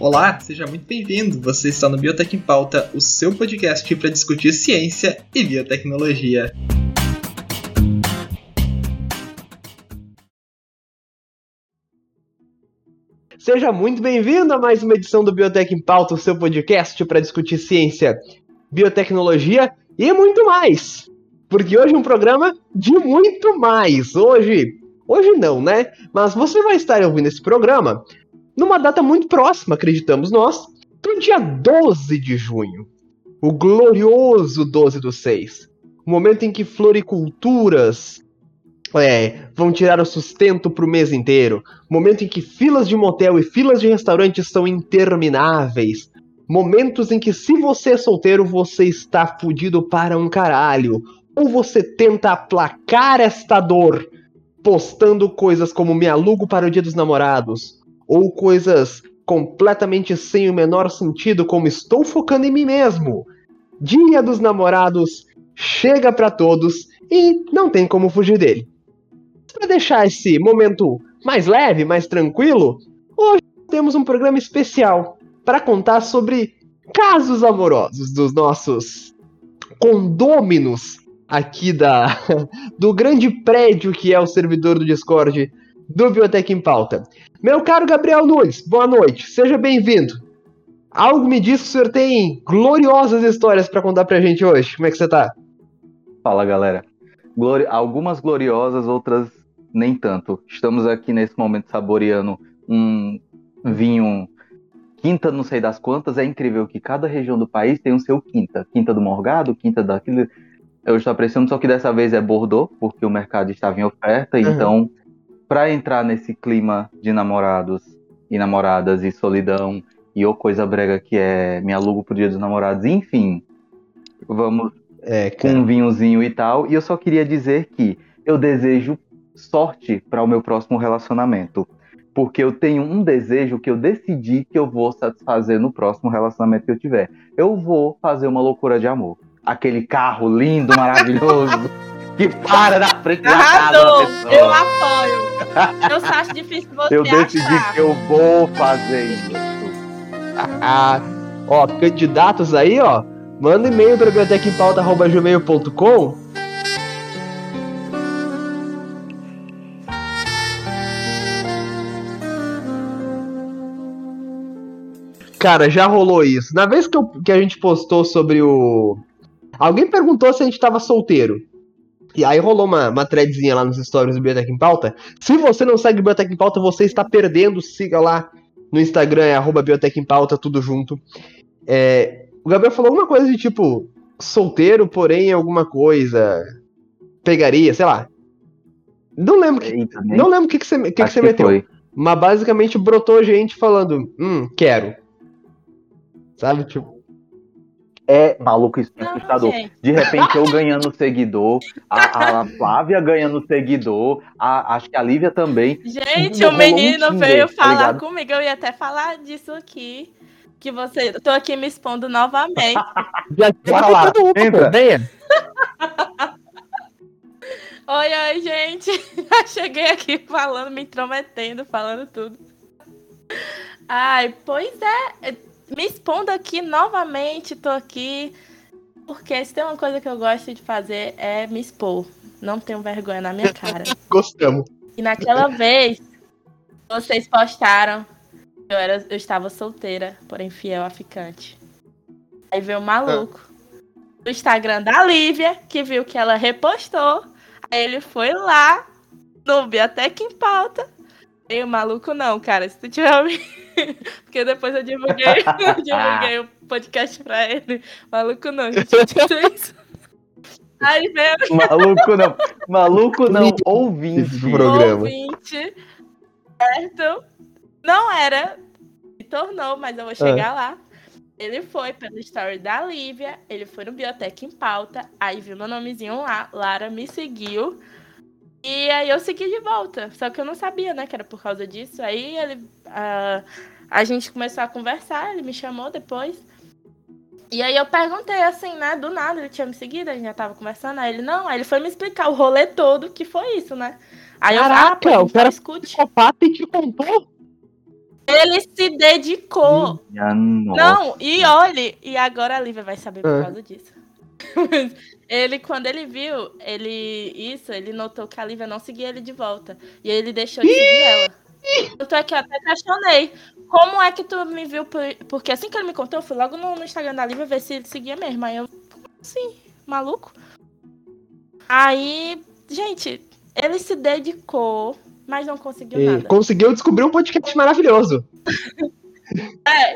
Olá, seja muito bem-vindo. Você está no Biotech em Pauta, o seu podcast para discutir ciência e biotecnologia. Seja muito bem-vindo a mais uma edição do Biotech em Pauta, o seu podcast para discutir ciência, biotecnologia e muito mais. Porque hoje é um programa de muito mais. Hoje não, né? Mas você vai estar ouvindo esse programa numa data muito próxima, acreditamos nós, do dia 12 de junho. O glorioso 12/6. O momento em que floriculturas vão tirar o sustento pro mês inteiro. Momento em que filas de motel e filas de restaurantes são intermináveis. Momentos em que, se você é solteiro, você está fudido para um caralho. Ou você tenta aplacar esta dor postando coisas como "me alugo para o Dia dos Namorados", ou coisas completamente sem o menor sentido, como "estou focando em mim mesmo". Dia dos Namorados chega pra todos e não tem como fugir dele. Para deixar esse momento mais leve, mais tranquilo, hoje temos um programa especial para contar sobre casos amorosos dos nossos condôminos aqui do grande prédio que é o servidor do Discord do Biotech em Pauta. Meu caro Gabriel Nunes, boa noite, seja bem-vindo. Algo me diz que o senhor tem gloriosas histórias para contar pra gente hoje. Como é que você tá? Fala, galera. Algumas gloriosas, outras nem tanto. Estamos aqui nesse momento saboreando um vinho quinta, não sei das quantas. É incrível que cada região do país tem o seu quinta. Quinta do Morgado, quinta daquilo. Eu estou apreciando, só que dessa vez é Bordeaux, porque o mercado estava em oferta, então... Pra entrar nesse clima de namorados e namoradas e solidão e coisa brega que é "me alugo pro Dia dos Namorados", enfim, vamos com um vinhozinho e tal. E eu só queria dizer que eu desejo sorte para o meu próximo relacionamento, porque eu tenho um desejo que eu decidi que eu vou satisfazer no próximo relacionamento que eu tiver. Eu vou fazer uma loucura de amor. Aquele carro lindo, maravilhoso, que para na frente da casa da pessoa. Eu apoio. Eu só acho difícil você achar. Eu decidi que eu vou fazer isso. Ó, candidatos aí, ó, manda e-mail para biotecempauta@gmail.com. Cara, já rolou isso. Na vez que a gente postou sobre o... Alguém perguntou se a gente tava solteiro. E aí rolou uma threadzinha lá nos stories do Biotech em Pauta. Se você não segue o Biotech em Pauta, você está perdendo. Siga lá no Instagram, é @biotechempauta, tudo junto. O Gabriel falou alguma coisa de tipo, solteiro, porém alguma coisa, pegaria, sei lá. Não lembro o que você meteu. Foi. Mas basicamente brotou gente falando, quero. Sabe, tipo... É maluco, isso é assustador. De repente eu ganhando seguidor, a Flávia ganhando seguidor, acho que a Lívia também. Gente, o menino veio falar comigo, eu ia até falar disso aqui, que você... Tô aqui me expondo novamente. Bora lá, entra. Oi, gente. Já cheguei aqui falando, me intrometendo, falando tudo. Ai, pois é... Me expondo aqui novamente, tô aqui, porque se tem uma coisa que eu gosto de fazer é me expor. Não tenho vergonha na minha cara. Gostamos. E naquela vez, vocês postaram que eu estava solteira, porém fiel a ficante. Aí veio o maluco do Instagram da Lívia, que viu que ela repostou. Aí ele foi lá no Biotech em Pauta. E o maluco não, cara, se tu tiver ouvido, porque depois eu divulguei o podcast pra ele. Maluco não, gente, isso. Aí veio... Maluco não, ouvinte, certo? Não era, se tornou, mas eu vou chegar lá. Ele foi pela story da Lívia, ele foi no Biotech em Pauta, aí viu meu nomezinho lá, Lara, me seguiu. E aí eu segui de volta, só que eu não sabia, né, que era por causa disso. Aí ele, a gente começou a conversar, ele me chamou depois. E aí eu perguntei assim, né, do nada, ele tinha me seguido, a gente já tava conversando. Aí ele, não, aí ele foi me explicar o rolê todo, que foi isso, né. Aí eu, pô, o cara escute. Psicopata e te contou? Ele se dedicou. Não, e olha, e agora a Lívia vai saber por causa disso. Ele, quando ele viu ele notou que a Lívia não seguia ele de volta. E ele deixou de seguir ela. Eu tô aqui, até questionei. Como é que tu me viu? Porque assim que ele me contou, eu fui logo no Instagram da Lívia ver se ele seguia mesmo. Aí eu, sim, maluco. Aí, gente, ele se dedicou, mas não conseguiu nada. Conseguiu descobrir um podcast maravilhoso.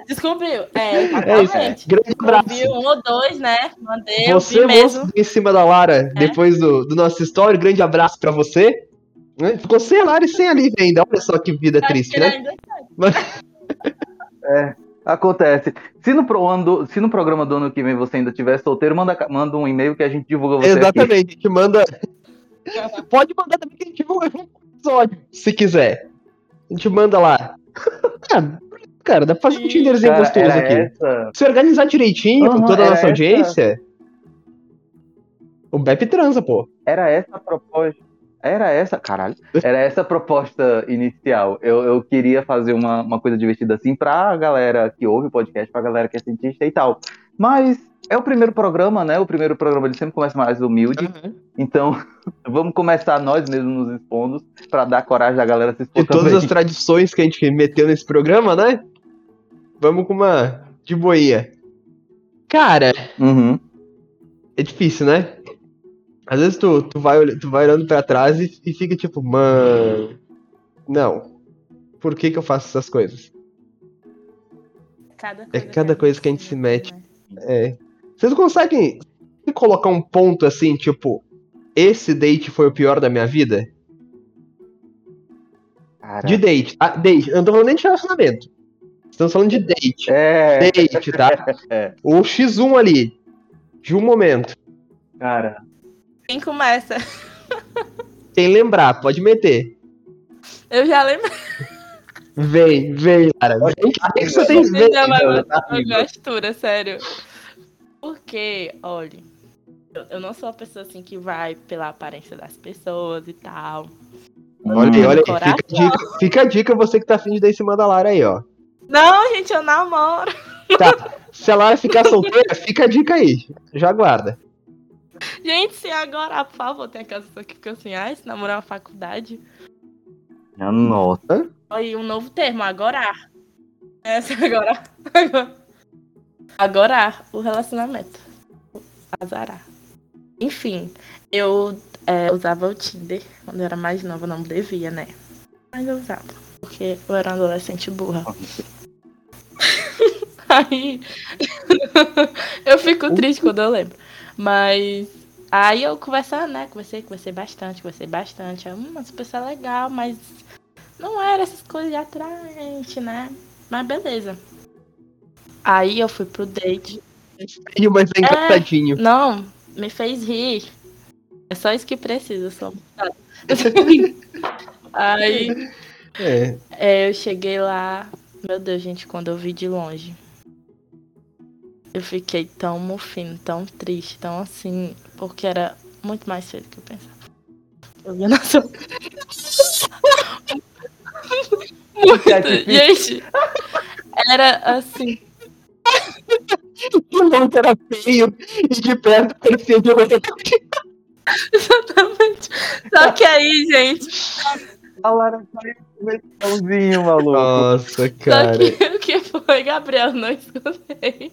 Descobriu. Exatamente. Grande abraço. Descobriu um ou dois, né? Mandei você mesmo. Em cima da Lara, depois do nosso story. Grande abraço pra você. Ficou sem a Lara e sem a Lívia ainda. Olha só que vida triste, né? Acontece. Se no programa do ano que vem você ainda estiver solteiro, manda um e-mail que a gente divulga você. Exatamente, aqui. A gente manda. Pode mandar também que a gente divulga um episódio, se quiser. A gente manda lá. Cara, dá pra fazer um Tinderzinho gostoso aqui. Se organizar direitinho com toda a nossa audiência, o Bep transa, pô. Era essa a proposta inicial. Eu queria fazer uma coisa divertida assim pra galera que ouve o podcast, pra galera que é cientista e tal. Mas é o primeiro programa, né? O primeiro programa ele sempre começa mais humilde. Uhum. Então, vamos começar nós mesmos nos expondo pra dar coragem da galera se expor. E todas as tradições que a gente meteu nesse programa, né? Vamos com uma de boia. Cara, é difícil, né? Às vezes tu vai olhando pra trás e fica tipo, mano, não. Por que eu faço essas coisas? Cada coisa que a gente se mete. Vocês não conseguem colocar um ponto assim, tipo, esse date foi o pior da minha vida? Caraca. De date, tá? Date. Eu não tô falando nem de relacionamento. Estamos falando de date. Date, tá? O X1 ali, de um momento. Cara... Quem começa? Quem lembrar, pode meter. Eu já lembro. Vem, cara. Vem que você tem que ver. Eu gastura, sério. Porque, olha, eu não sou uma pessoa assim que vai pela aparência das pessoas e tal. Olha, fica a dica você que tá afim de dar em cima da Lara aí, ó. Não, gente, eu namoro. Tá, se a Lara ficar solteira, fica a dica aí. Já aguarda. Gente, se agora, por favor, tem aquela pessoa que fica assim, se namorar uma faculdade. Nossa. Aí, um novo termo, agora. Agora, o relacionamento. Azarar. Enfim, eu usava o Tinder. Quando eu era mais nova, eu não devia, né? Mas eu usava, porque eu era uma adolescente burra. Aí, eu fico triste quando eu lembro. Mas aí eu conversando, né? Conversei bastante. Essa pessoa é legal, mas não era essas coisas de atraente, né? Mas beleza. Aí eu fui pro date. Mas é engraçadinho. Não, me fez rir. É só isso que precisa, só. Aí eu cheguei lá. Meu Deus, gente, quando eu vi de longe. Eu fiquei tão mofino, tão triste, tão assim... Porque era muito mais cedo do que eu pensava. Eu ia na sua... Gente, era assim... O monte era feio e de perto parecia de uma... Exatamente. Só que aí, gente... A Lara foi um metalzinho, maluco. Nossa, cara. Só que o que foi, Gabriel? Não escutei.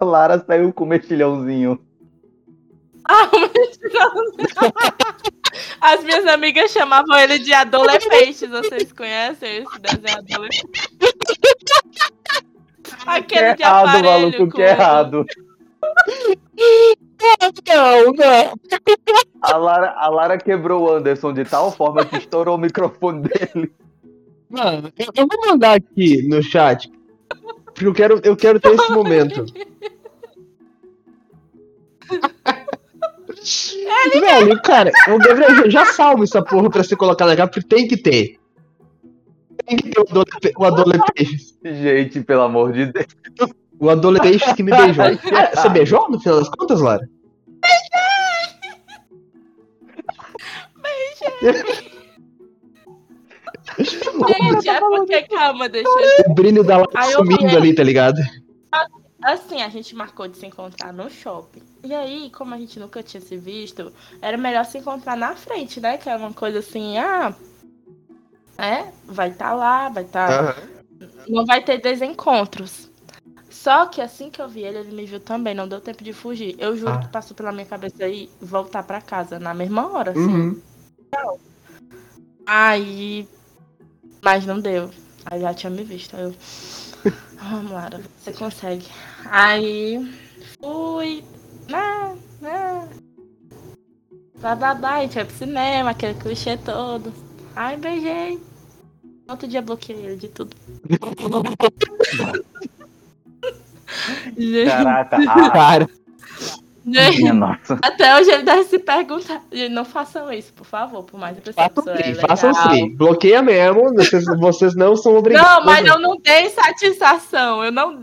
A Lara saiu com o mexilhãozinho. O mexilhãozinho. As minhas amigas chamavam ele de Adolescentes. Vocês conhecem esse desenho Adolescentes? Aquele de aparelho. Errado, maluco, que errado. Não. A Lara quebrou o Anderson de tal forma que estourou o microfone dele. Mano, eu vou mandar aqui no chat. Porque eu quero ter esse momento. Velho, cara, o Gabriel já salva essa porra pra se colocar na capa, porque tem que ter. Tem que ter o adolescente. Gente, pelo amor de Deus. O adolescente que me beijou. Você beijou no final das contas, Lara? Beijei! Gente, é porque, calma, deixa eu... O brilho da lata sumindo ali, tá ligado? Assim, a gente marcou de se encontrar no shopping. E aí, como a gente nunca tinha se visto, era melhor se encontrar na frente, né? Que era uma coisa assim, vai estar lá, vai estar... Uhum. Não vai ter desencontros. Só que assim que eu vi ele, ele me viu também, não deu tempo de fugir. Eu juro que passou pela minha cabeça aí, voltar pra casa na mesma hora, assim. Uhum. Então, aí... Mas não deu. Aí já tinha me visto, aí eu... Oh, Lara, você consegue. Aí fui. Blá blá blá, a gente vai pro cinema, aquele clichê todo. Ai, beijei. Outro dia bloqueei ele de tudo. Caraca, cara. Gente, nossa. Até hoje ele deve se perguntar. Não façam isso, por favor. Por mais que a pessoa é legal. Façam sim. Bloqueia mesmo. Vocês não são obrigados. Não, mas eu não dei satisfação. Eu não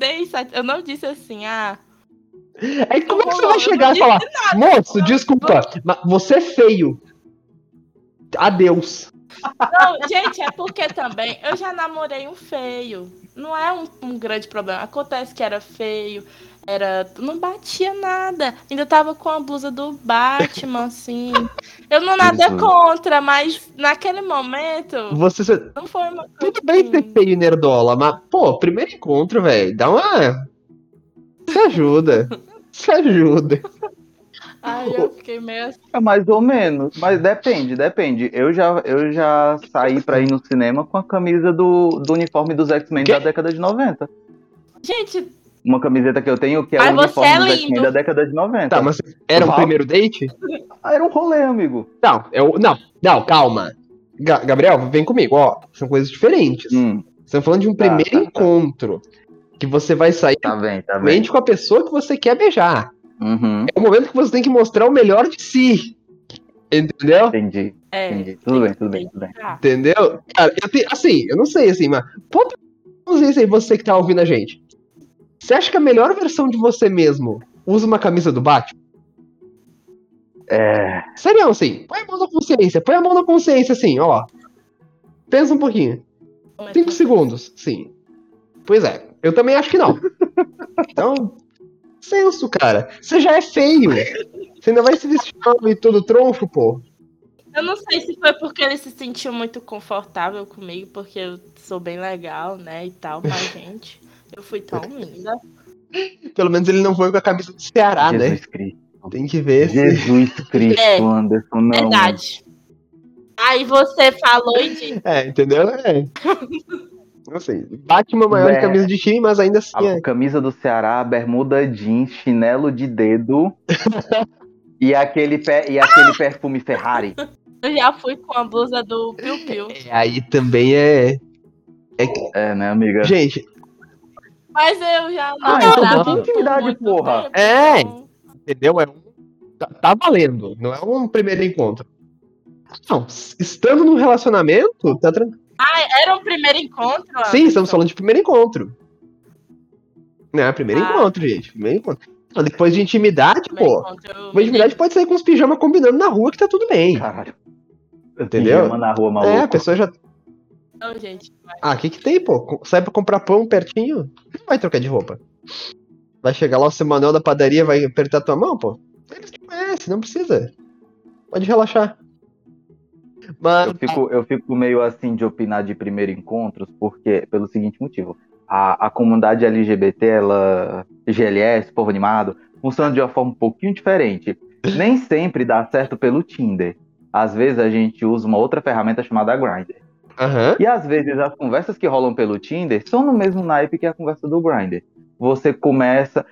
disse assim, Aí como é que você vai chegar e falar, moço, desculpa, você é feio. Adeus. Não, gente, é porque também eu já namorei um feio. Não é um grande problema. Acontece que era feio. Não batia nada. Ainda tava com a blusa do Batman, assim. Eu não nada contra, mas naquele momento... Não foi uma coisa. Tudo bem ser feio, nerdola, mas, pô, primeiro encontro, velho. Dá uma... Se ajuda. Ai, eu fiquei meio assim. É mais ou menos. Mas depende. Eu já saí pra ir no cinema com a camisa do uniforme dos X-Men da década de 90. Gente... Uma camiseta que eu tenho que é o uniforme do X-Men da década de 90. Tá, mas era um primeiro date? Era um rolê, amigo. Não, calma. Gabriel, vem comigo, ó. São coisas diferentes. Estamos falando de um primeiro encontro. Que você vai sair com a pessoa que você quer beijar. Uhum. É o momento que você tem que mostrar o melhor de si. Entendeu? Entendi. Tudo bem. Entendeu? Cara, eu não sei, assim, mas... Vamos dizer aí, você que tá ouvindo a gente. Você acha que a melhor versão de você mesmo usa uma camisa do Batman? Sério, assim, põe a mão na consciência, assim, ó. Pensa um pouquinho. 5 segundos, sim. Pois é, eu também acho que não. Então, senso, cara. Você já é feio. Você ainda vai se vestir e todo troncho, pô. Eu não sei se foi porque ele se sentiu muito confortável comigo, porque eu sou bem legal, né, e tal, mas, gente... Eu fui tão linda. Pelo menos ele não foi com a camisa do Ceará, Jesus, né? Jesus Cristo. Tem que ver. Jesus Cristo, Anderson, não. Verdade. Aí você falou e disse. Entendeu? Não sei. Batman maior de camisa de time, mas ainda assim. A camisa do Ceará, bermuda jeans, chinelo de dedo e aquele perfume Ferrari. Eu já fui com a blusa do Piu Piu. Aí também né, amiga? Gente. Mas eu já não dava intimidade, porra. Tempo. Entendeu? Tá valendo. Não é um primeiro encontro. Não, estando num relacionamento, tá tranquilo. Era um primeiro encontro? Sim, estamos falando de primeiro encontro. Não, é primeiro encontro, gente. Primeiro encontro. Não, depois de intimidade, pô. Depois de intimidade pode sair com os pijamas combinando na rua que tá tudo bem. Caralho. Entendeu? Pijama na rua, maluco. A pessoa já... Não, gente, o que tem, pô? Sai pra comprar pão pertinho? Não vai trocar de roupa. Vai chegar lá o seu Manuel da padaria, vai apertar tua mão, pô? Ele te conhece, não precisa. Pode relaxar. Mas... Eu fico meio assim de opinar de primeiro encontros, porque, pelo seguinte motivo, a comunidade LGBT, GLS, povo animado, funciona de uma forma um pouquinho diferente. Nem sempre dá certo pelo Tinder. Às vezes a gente usa uma outra ferramenta chamada Grindr. Uhum. E às vezes as conversas que rolam pelo Tinder são no mesmo naipe que a conversa do Grindr. Você começa...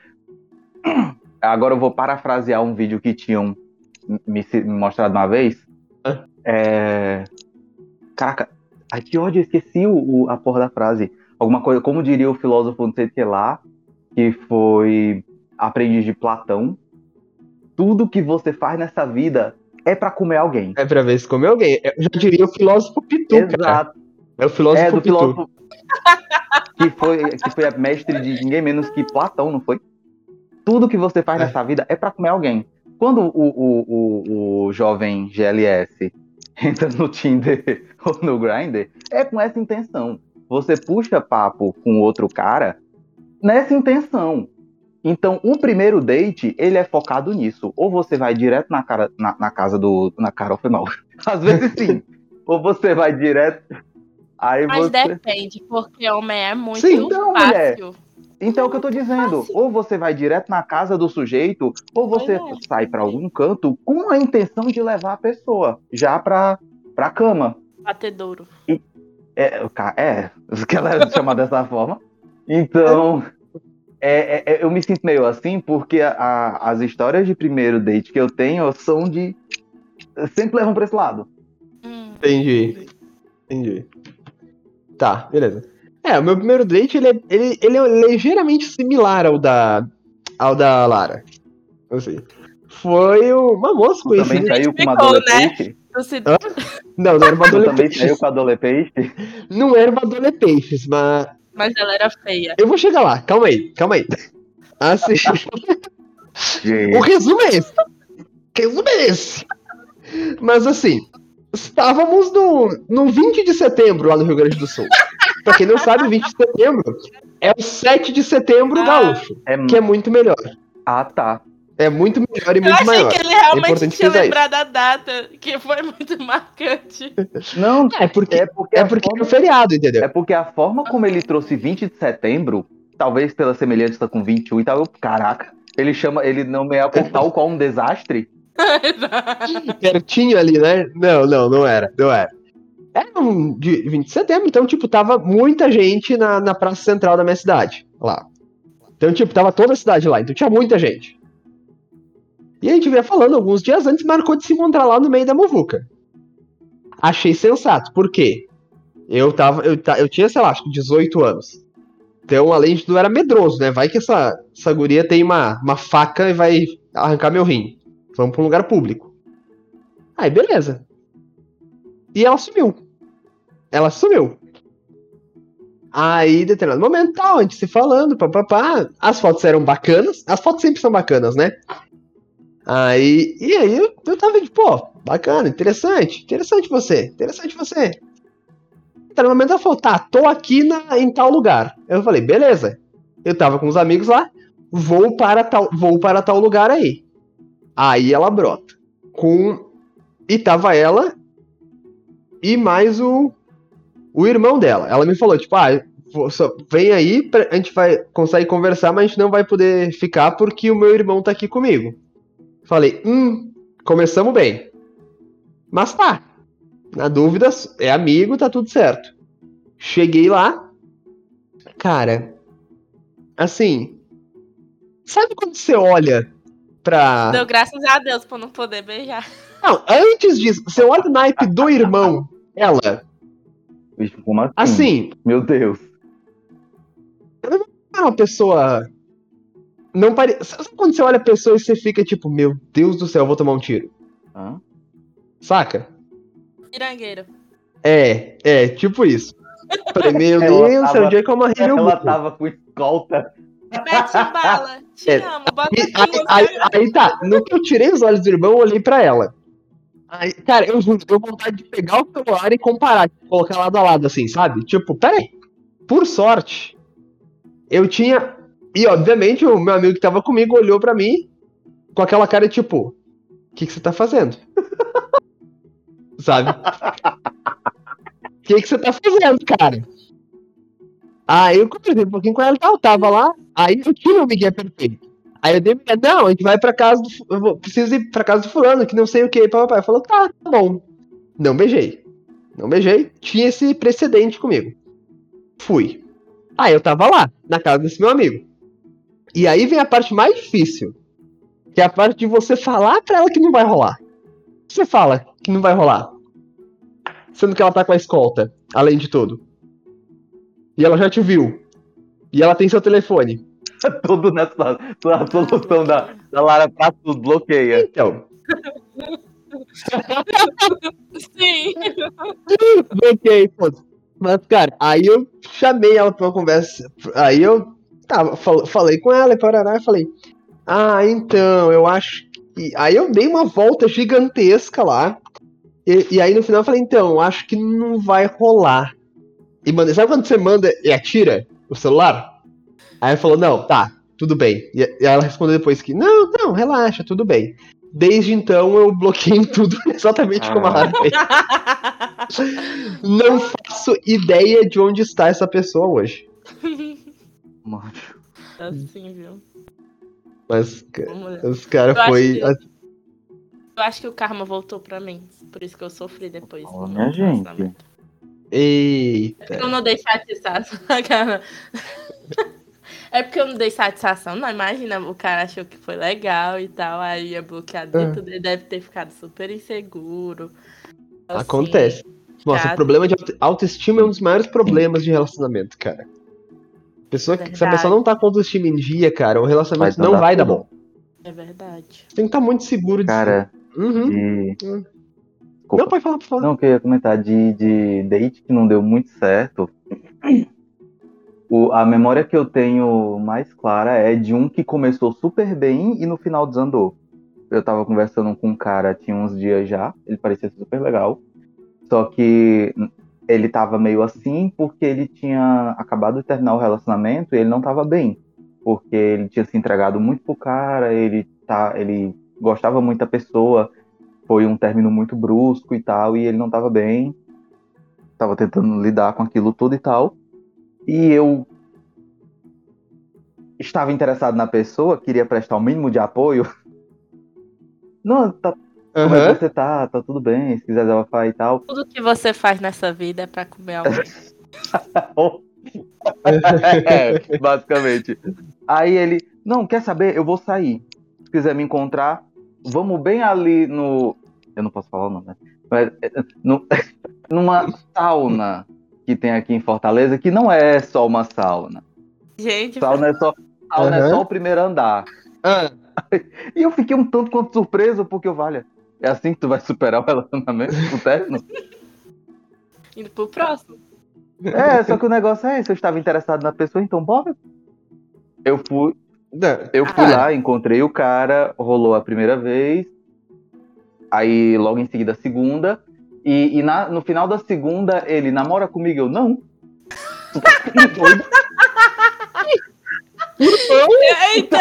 Agora eu vou parafrasear um vídeo que tinham me mostrado uma vez. Caraca, ai que ódio, eu esqueci a porra da frase. Alguma coisa, como diria o filósofo não sei que lá, que foi aprendiz de Platão. Tudo que você faz nessa vida... É pra comer alguém. É pra ver se comer alguém. Eu já diria o filósofo Pitu, exato. Cara. É o filósofo Pitu. Filósofo... que foi mestre de ninguém menos que Platão, não foi? Tudo que você faz nessa vida é pra comer alguém. Quando o jovem GLS entra no Tinder ou no Grindr, é com essa intenção. Você puxa papo com outro cara nessa intenção. Então, o primeiro date, ele é focado nisso. Ou você vai direto na casa do... Na Carol foi mal. Às vezes, sim. Ou você vai direto... Aí mas você... depende, porque homem é muito sim, então, fácil. Mulher. Então, é o que eu tô dizendo. Fácil. Ou você vai direto na casa do sujeito, ou você sai pra algum canto com a intenção de levar a pessoa já pra cama. Batedouro. E... É, que ela chama dessa forma. Então... eu me sinto meio assim, porque as histórias de primeiro date que eu tenho são de... Sempre levam pra esse lado. Entendi. Tá, beleza. O meu primeiro date, ele é ligeiramente similar ao da Lara. Assim, foi uma moça conhecida. Também saiu com uma adolescente? Né? Não era uma adolescente. Também saiu com a adolescente? Não era uma adolescente, mas... Mas ela era feia. Eu vou chegar lá, calma aí. Assim. O resumo é esse. Mas assim, estávamos no 20 de setembro lá no Rio Grande do Sul. Pra quem não sabe, 20 de setembro é o 7 de setembro gaúcho. Que é muito melhor. Ah, tá. É muito melhor e muito maior. Eu achei que ele realmente tinha lembrado da data, que foi muito marcante. Não, é porque forma, é um feriado, entendeu? É porque a forma como ele trouxe 20 de setembro, talvez pela semelhança com 21 e tal, caraca, ele nomeia por tal qual um desastre. Pertinho ali, né? Não era. Era de 20 de setembro, então, tipo, tava muita gente na praça central da minha cidade, lá. Então, tipo, tava toda a cidade lá, então tinha muita gente. E a gente vinha falando alguns dias antes, marcou de se encontrar lá no meio da muvuca. Achei sensato, por quê? Eu tinha, sei lá, acho que 18 anos. Então, além de tudo, era medroso, né? Vai que essa guria tem uma faca e vai arrancar meu rim. Vamos pra um lugar público. Aí, beleza. E ela sumiu. Aí, em determinado momento, a gente se falando, papapá. As fotos eram bacanas. As fotos sempre são bacanas, né? Aí eu tava de pô, bacana, interessante você. Então, no momento ela falou, tá, tô aqui em tal lugar. Eu falei, beleza. Eu tava com os amigos lá, vou para tal lugar aí. Aí ela brota. E tava ela e mais o irmão dela. Ela me falou, tipo, vem aí, a gente vai conseguir conversar, mas a gente não vai poder ficar porque o meu irmão tá aqui comigo. Falei, começamos bem. Mas tá, na dúvida, é amigo, tá tudo certo. Cheguei lá, cara, assim, sabe quando você olha pra... Deu graças a Deus por não poder beijar. Não, antes disso, você olha o naipe do irmão, ela. Como assim? Meu Deus. Ela não era uma pessoa... Não pare... Sabe quando você olha a pessoa e você fica tipo, meu Deus do céu, eu vou tomar um tiro? Hã? Saca? Pirangueira. É, tipo isso. Falei, meu Deus, é um dia que eu morri. Ela tava com escolta. Mete um bala, te amo, bota aqui. Aí tá, no que eu tirei os olhos do irmão, eu olhei pra ela. Aí, cara, eu juro, deu vontade de pegar o celular e comparar, colocar lado a lado assim, sabe? Tipo, peraí. Por sorte, eu tinha... E, obviamente, o meu amigo que tava comigo olhou pra mim com aquela cara, tipo, o que você tá fazendo? Sabe? O que você tá fazendo, cara? Aí eu conversei um pouquinho com ela e tal, tava lá, aí eu tinha um migué perfeito. Aí eu dei migué, não, a gente vai pra casa do... Eu preciso ir pra casa do fulano, que não sei o que, papai. Falou, tá bom. Não beijei. Tinha esse precedente comigo. Fui. Aí eu tava lá, na casa desse meu amigo. E aí vem a parte mais difícil, que é a parte de você falar pra ela que não vai rolar. Você fala que não vai rolar, sendo que ela tá com a escolta, além de tudo. E ela já te viu. E ela tem seu telefone. Tudo nessa solução da Lara Prato bloqueia. Então. Sim. Bloqueei, pô. Mas, cara, aí eu chamei ela pra uma conversa. Aí eu falei com ela e parará, e falei, então, eu acho que... Aí eu dei uma volta gigantesca lá, E aí no final eu falei, então, acho que não vai rolar. E mandei, sabe quando você manda e atira o celular? Aí ela falou, não, tá, tudo bem. E ela respondeu depois que, não, relaxa, tudo bem. Desde então eu bloqueei tudo exatamente como ela fez. Não faço ideia de onde está essa pessoa hoje. Mano. Assim, viu? Mas os caras foi... Eu acho que o karma voltou pra mim. Por isso que eu sofri depois. Olha, gente. Eita. Eu não dei satisfação, cara. É porque eu não dei satisfação. Não, imagina, o cara achou que foi legal e tal. Aí é bloqueado e tudo. Ele deve ter ficado super inseguro. Assim, acontece. Nossa, o problema de autoestima é um dos maiores problemas de relacionamento, cara. Pessoa que, se a pessoa não tá com autoestima em dia, cara, o relacionamento não vai dar bom. É verdade. Você tem que estar muito seguro disso. Cara, não, pode falar, por favor. Não, que eu ia comentar de date que não deu muito certo. A memória que eu tenho mais clara é de um que começou super bem e no final desandou. Eu tava conversando com um cara, tinha uns dias já, ele parecia super legal. Só que ele tava meio assim porque ele tinha acabado de terminar o relacionamento e ele não tava bem. Porque ele tinha se entregado muito pro cara, ele gostava muito da pessoa, foi um término muito brusco e tal, e ele não tava bem, tava tentando lidar com aquilo tudo e tal. E eu estava interessado na pessoa, queria prestar o mínimo de apoio. Não, tá, como é que você tá? Tá tudo bem, se quiser desabafar e tal. Tudo que você faz nessa vida é pra comer algo. É, basicamente. Aí ele, não, quer saber? Eu vou sair. Se quiser me encontrar, vamos bem ali no... Eu não posso falar o nome, né? Mas, numa sauna que tem aqui em Fortaleza, que não é só uma sauna. Gente... Sauna é só o primeiro andar. E eu fiquei um tanto quanto surpreso, porque eu, é assim que tu vai superar o relacionamento? O término? Indo pro próximo. É, só que o negócio é esse, eu estava interessado na pessoa, então bora. Eu fui lá, encontrei o cara, rolou a primeira vez, aí logo em seguida a segunda, e no final da segunda ele namora comigo, eu não. Eita!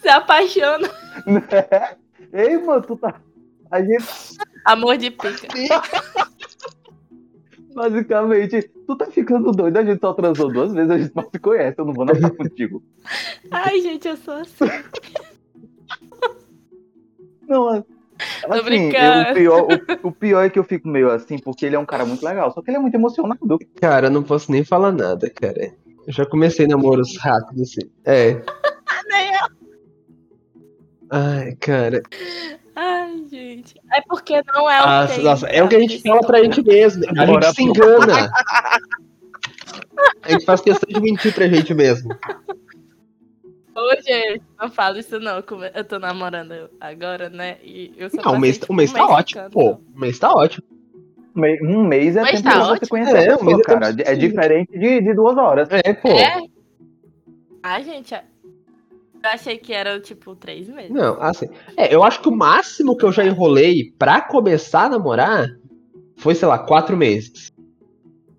Se apaixona. Ei, mano, tu tá... A gente... Amor de pica. Basicamente, tu tá ficando doido, a gente só transou 2 vezes, a gente não se conhece, eu não vou namorar contigo. Ai, gente, eu sou assim. Não, assim, brincando. O pior é que eu fico meio assim, porque ele é um cara muito legal, só que ele é muito emocionado. Cara, eu não posso nem falar nada, cara. Eu já comecei namoros rápidos, assim. É. Nem eu. Ai, cara... Ai, gente. É porque não é o que... Nossa, é o que a gente fala pra gente mesmo. A gente se engana. A gente faz questão de mentir pra gente mesmo. Ô, gente, não falo isso não. Eu tô namorando agora, né? E eu só o mês tá ótimo, pô. O mês tá ótimo. Um mês é tempo pra você conhecer a pessoa, cara. É diferente de 2 horas. É, pô. É? Ai, gente... Eu achei que era, 3 meses. Não, assim... É, eu acho que o máximo que eu já enrolei pra começar a namorar foi, 4 meses.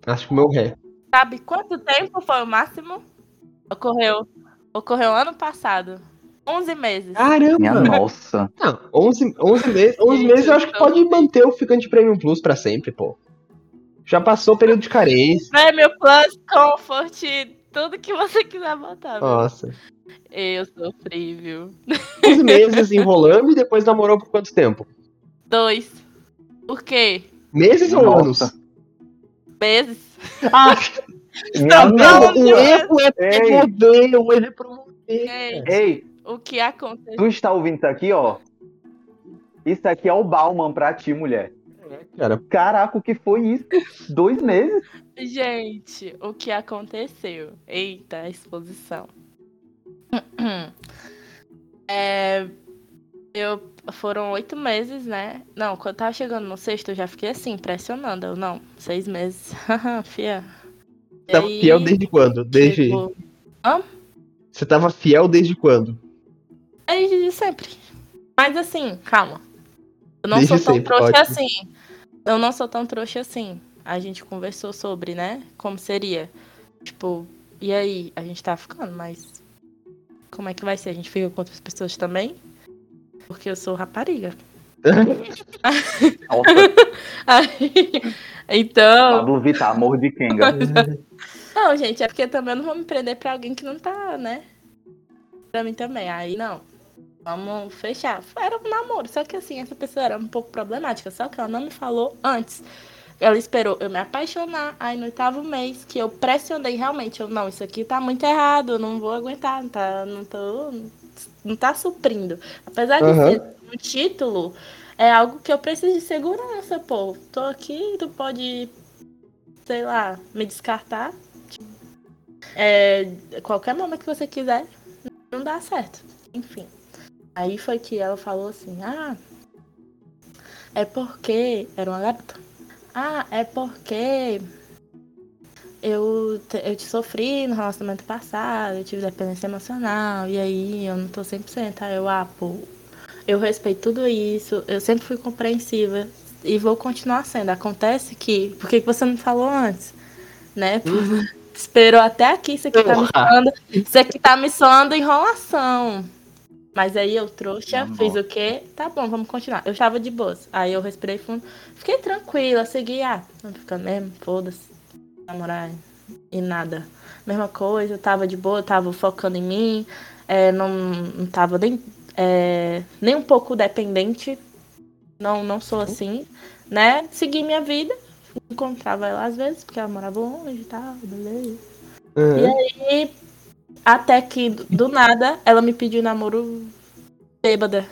Acho que o meu ré. Sabe quanto tempo foi o máximo? Ocorreu ano passado. 11 meses. Caramba! Minha nossa! Não, 11 meses. 11 meses eu acho que pode manter o Ficante Premium Plus pra sempre, pô. Já passou o período de carência. Premium Plus, Comfort, tudo que você quiser botar. Nossa... Eu sofri, viu? 2 meses enrolando e depois namorou por quanto tempo? 2. Por quê? Meses ou anos? Meses. Ah! O erro é promover, o erro é promover. Ei, o que aconteceu? Tu está ouvindo isso aqui, ó? Isso aqui é o Bauman pra ti, mulher. Caraca, o que foi isso? 2 meses? Gente, o que aconteceu? Eita, a exposição. Foram 8 meses, né? Não, quando eu tava chegando no sexto, eu já fiquei assim, pressionando. Eu, não, 6 meses. Fia. Tava fiel desde quando? Hã? Você tava fiel desde quando? Desde sempre. Mas assim, calma. Eu não sou tão trouxa assim. Eu não sou tão trouxa assim. A gente conversou sobre, né? Como seria. Tipo, e aí? A gente tá ficando, mas... Como é que vai ser? A gente fica com outras pessoas também? Porque eu sou rapariga. Aí, então... Pablo Vittar, amor de Kenga. Não, gente, é porque também eu não vou me prender pra alguém que não tá, né? Pra mim também. Aí, não. Vamos fechar. Era um namoro, só que assim, essa pessoa era um pouco problemática. Só que ela não me falou antes. Ela esperou eu me apaixonar. Aí no 8º mês, que eu pressionei realmente. Eu, não, isso aqui tá muito errado. Eu não vou aguentar. Não tá suprindo. Apesar de ser um título, é algo que eu preciso de segurança, pô. Tô aqui, tu pode, sei lá, me descartar. É, qualquer momento que você quiser, não dá certo. Enfim. Aí foi que ela falou assim, é porque... Era uma garota. É porque eu te sofri no relacionamento passado, eu tive dependência emocional, e aí eu não tô 100%. Aí eu, pô, eu respeito tudo isso, eu sempre fui compreensiva e vou continuar sendo. Acontece que... Por que você não falou antes? Né? Esperou até aqui, isso aqui tá me soando. Isso aqui tá me soando enrolação. Mas aí eu trouxa, fiz o quê? Tá bom, vamos continuar. Eu estava de boas. Aí eu respirei fundo. Fiquei tranquila, segui. Não fica mesmo, foda-se. Namorar e nada. Mesma coisa, eu tava de boa, tava focando em mim. Não tava nem um pouco dependente. Não sou assim, né? Segui minha vida. Encontrava ela às vezes, porque ela morava longe e tal, beleza. Uhum. E aí... Até que, do nada, ela me pediu namoro bêbada.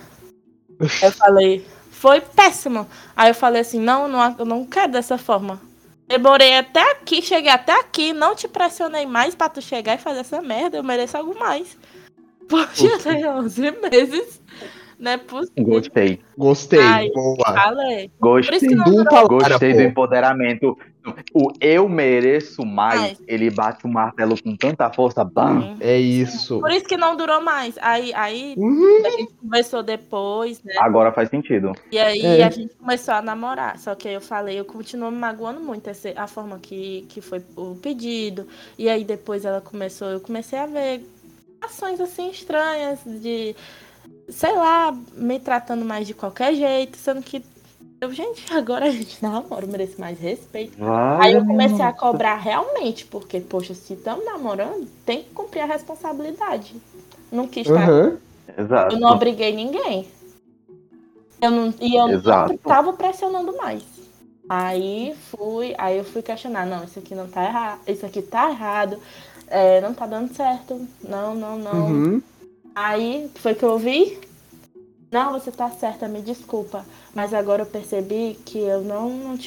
Eu falei, foi péssimo. Aí eu falei assim, não, eu não quero dessa forma. Demorei até aqui, cheguei até aqui, não te pressionei mais pra tu chegar e fazer essa merda, eu mereço algo mais. Poxa, tem 11 meses, não é possível. Gostei, aí, boa. Falei. Gostei do empoderamento. O eu mereço mais, ele bate o martelo com tanta força, bam, é isso. Por isso que não durou mais. Aí a gente conversou depois, né? Agora faz sentido. E aí a gente começou a namorar. Só que aí eu falei, eu continuo me magoando muito a forma que foi o pedido. E aí depois eu comecei a ver ações assim estranhas de, sei lá, me tratando mais de qualquer jeito, sendo que gente, agora a gente namora, eu mereço mais respeito. Aí eu comecei a cobrar realmente, porque, poxa, se estamos namorando, tem que cumprir a responsabilidade. Não quis estar. Exato. Eu não obriguei ninguém. Eu não estava pressionando mais. Aí eu fui questionar, não, isso aqui não tá errado, isso aqui tá errado, não tá dando certo, não. Aí foi que eu ouvi. Não, você tá certa, me desculpa. Mas agora eu percebi que eu não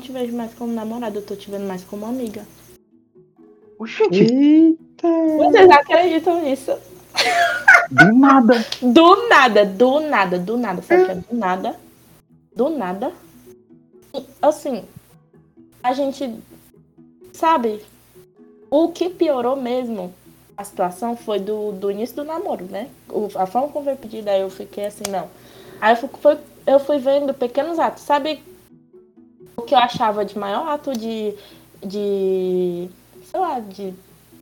te vejo mais como namorada, eu tô te vendo mais como amiga. Eita! Vocês acreditam nisso? Do nada. Do nada. Sabe o que é do nada? E, assim, a gente sabe, o que piorou mesmo a situação foi do início do namoro, né? A forma como foi pedida, aí eu fiquei assim, não. Aí eu fui vendo pequenos atos. Sabe o que eu achava de maior ato de sei lá, de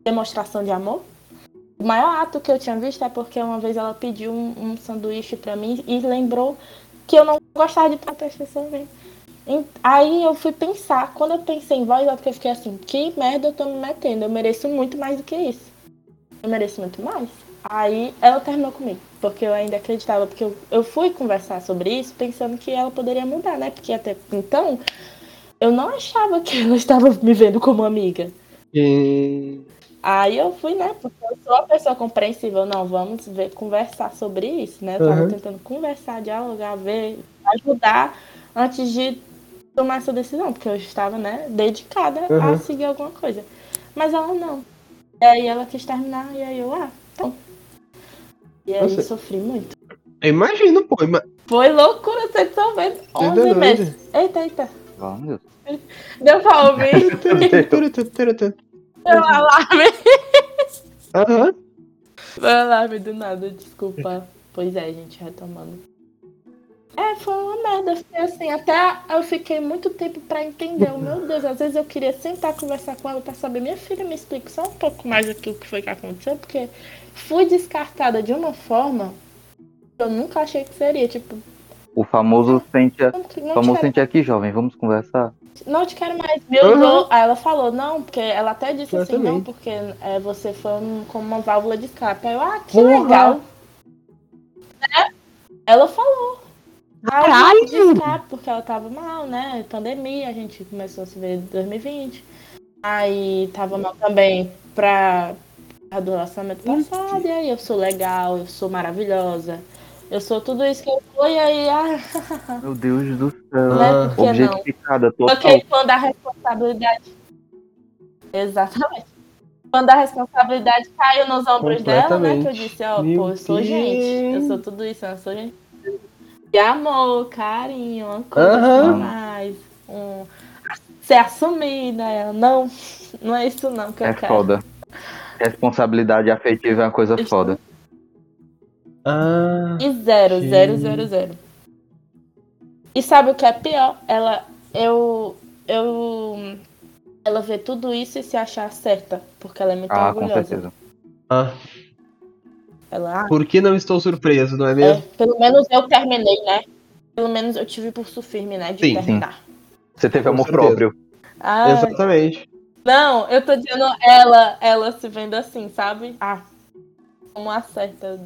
demonstração de amor? O maior ato que eu tinha visto é porque uma vez ela pediu um sanduíche pra mim e lembrou que eu não gostava de proteger também. Aí eu fui pensar. Quando eu pensei em voz alta, eu fiquei assim, que merda eu tô me metendo? Eu mereço muito mais do que isso. Eu mereço muito mais. Aí ela terminou comigo, porque eu ainda acreditava, porque eu fui conversar sobre isso pensando que ela poderia mudar, né? Porque até então, eu não achava que ela estava me vendo como amiga. Aí eu fui, né? Porque eu sou uma pessoa compreensível. Não, vamos conversar sobre isso, né? Eu tava tentando conversar, dialogar, ver, ajudar antes de tomar essa decisão, porque eu estava, né, dedicada a seguir alguma coisa. Mas ela não. E aí ela quis terminar, e aí eu, então. E aí eu sofri muito. Eu imagino, pô. Foi loucura, vocês estão vendo. 11 meses. Eita. Oh, meu Deus. Deu pra ouvir. Meu alarme. Meu alarme do nada, desculpa. Pois é, gente, retomando. É, foi uma merda, assim, até eu fiquei muito tempo pra entender, meu Deus, às vezes eu queria sentar, conversar com ela pra saber, minha filha, me explica só um pouco mais do que foi que aconteceu, porque fui descartada de uma forma que eu nunca achei que seria, tipo... O famoso sente aqui, jovem, vamos conversar. Não te quero mais, meu Deus. Aí ela falou, não, porque ela até disse eu assim, também. Não, porque você foi como uma válvula de escape. Aí eu, que legal. Né? Ela falou. Caralho! De escape, porque ela tava mal, né? Pandemia, a gente começou a se ver em 2020. Aí tava mal também pra do relacionamento passado. E aí eu sou legal, eu sou maravilhosa. Eu sou tudo isso que eu sou, e aí... Meu Deus do céu. Né? Objetificada total. Ok, fã da responsabilidade. Exatamente. Fã da responsabilidade caiu nos ombros dela, né? Que eu disse, eu sou gente. Eu sou tudo isso, eu sou gente. E amor, carinho, uma coisa mais. Ser assumida. Ela, não é isso não que eu quero. É foda. Responsabilidade afetiva é uma coisa foda. E zero. E sabe o que é pior? Ela vê tudo isso e se achar certa, porque ela é muito orgulhosa. Com certeza. Por que não estou surpreso, não é mesmo? Pelo menos eu terminei, né? Pelo menos eu tive pulso firme, né? De terminar. Sim. Você teve amor próprio. Exatamente. Não, eu tô dizendo ela se vendo assim, sabe? Como acerta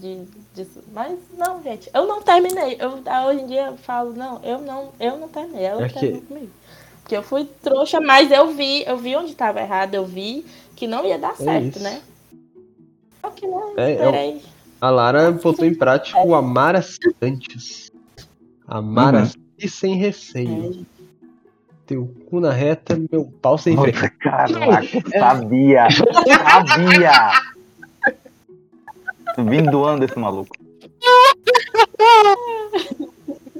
disso. Mas não, gente, eu não terminei. Hoje em dia eu falo, eu não terminei. Ela terminou comigo. Porque eu fui trouxa, mas eu vi onde estava errado, eu vi que não ia dar certo, né? Só que não, peraí. A Lara botou em prática o amar-se antes. Amar-se sem receio. Teu cu na reta, meu pau sem freio. Caraca, sabia! Vindoando esse maluco.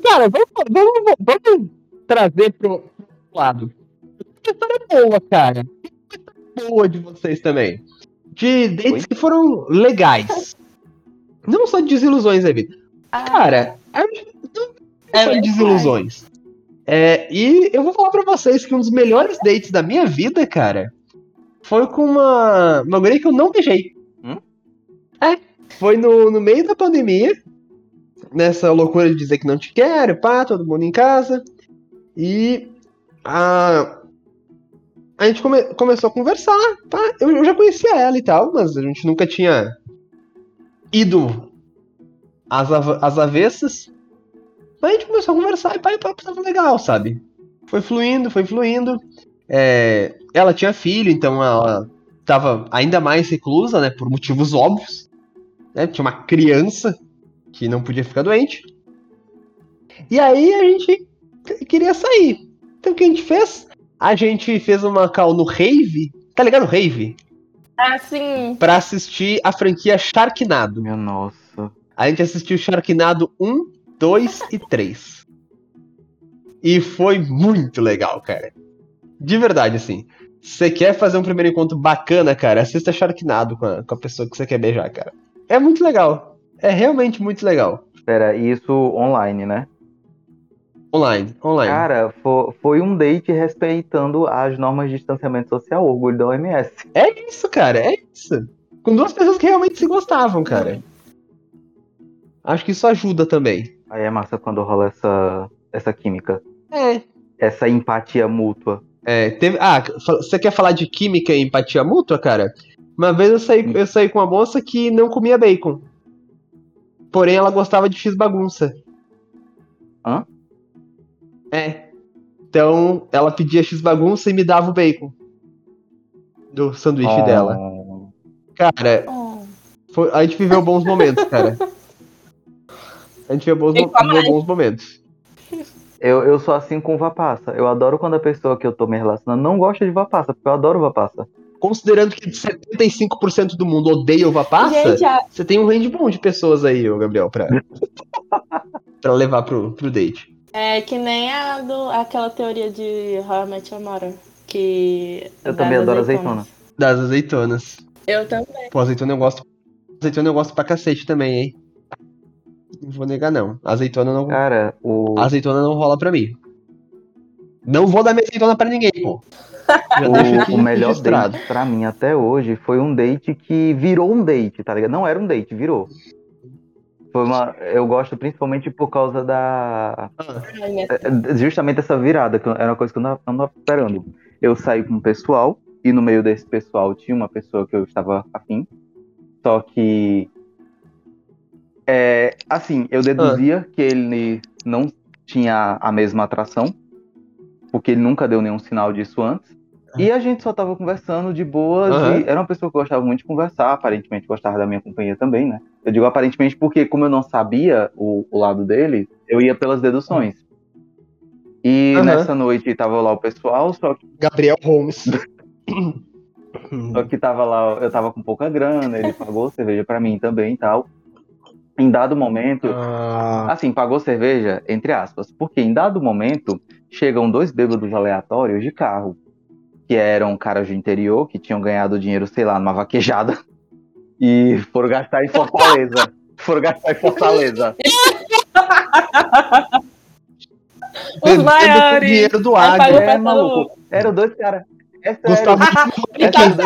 Cara, vamos trazer pro lado. Essa história é boa, cara. Boa de vocês também. De dates que foram legais. Não só de desilusões, David. Cara, não só de desilusões. E eu vou falar pra vocês que um dos melhores dates da minha vida, cara, foi com uma guria que eu não beijei. Foi no meio da pandemia, nessa loucura de dizer que não te quero, todo mundo em casa. E a gente começou a conversar, eu já conhecia ela e tal, mas a gente nunca tinha ido às avessas. Mas a gente começou a conversar e o papo tava legal, sabe? Foi fluindo. Ela tinha filho, então ela tava ainda mais reclusa, né, por motivos óbvios. Tinha uma criança que não podia ficar doente. E aí a gente queria sair. Então o que a gente fez? A gente fez uma call no Rave. Tá ligado, Rave? Sim. Pra assistir a franquia Sharknado. Meu nossa. A gente assistiu Sharknado 1, 2 e 3. E foi muito legal, cara. De verdade, assim. Você quer fazer um primeiro encontro bacana, cara? Assista Sharknado com a pessoa que você quer beijar, cara. É muito legal. É realmente muito legal. Espera, e isso online, né? Online. Cara, foi um date respeitando as normas de distanciamento social, orgulho da OMS. É isso, cara, é isso. Com duas pessoas que realmente se gostavam, cara. Acho que isso ajuda também. Aí é massa quando rola essa química. Essa empatia mútua. Você quer falar de química e empatia mútua, cara? Uma vez eu saí com uma moça que não comia bacon. Porém, ela gostava de x-bagunça. Hã? Então, ela pedia x-bagunça e me dava o bacon. Do sanduíche dela. Cara, a gente viveu bons momentos, cara. Bons momentos. Eu sou assim com vapaça. Eu adoro quando a pessoa que eu tô me relacionando não gosta de vapaça, porque eu adoro vapaça. Considerando que 75% do mundo odeia uva passa, você tem um range bom de pessoas aí, Gabriel, pra levar pro date. É que nem aquela teoria de How I Met Your Mother, que... Eu também adoro azeitona. Das azeitonas. Eu também. Pô, azeitona eu gosto pra cacete também, hein? vou negar, não. Azeitona não. Cara, azeitona não rola pra mim. Não vou dar minha azeitona pra ninguém, pô. O melhor date pra mim até hoje foi um date que virou um date, tá ligado? Não era um date, virou. Eu gosto principalmente por causa da... Justamente essa virada, que era uma coisa que eu não estava esperando. Eu saí com um pessoal, e no meio desse pessoal tinha uma pessoa que eu estava afim. Só que... assim, eu deduzia que ele não tinha a mesma atração, porque ele nunca deu nenhum sinal disso antes. E a gente só estava conversando de boas, e era uma pessoa que gostava muito de conversar, aparentemente gostava da minha companhia também, né? Eu digo aparentemente porque, como eu não sabia o lado dele, eu ia pelas deduções. E nessa noite tava lá o pessoal, só que... Gabriel Holmes. Só que tava lá, eu tava com pouca grana, ele pagou cerveja pra mim também e tal. Em dado momento... Assim, pagou cerveja, entre aspas, porque em dado momento chegam dois bêbados aleatórios de carro, que eram caras do interior, que tinham ganhado dinheiro, sei lá, numa vaquejada, e foram gastar em Fortaleza. Os maiores. Dinheiro do agro. Maluco. Eram dois caras. Eram dois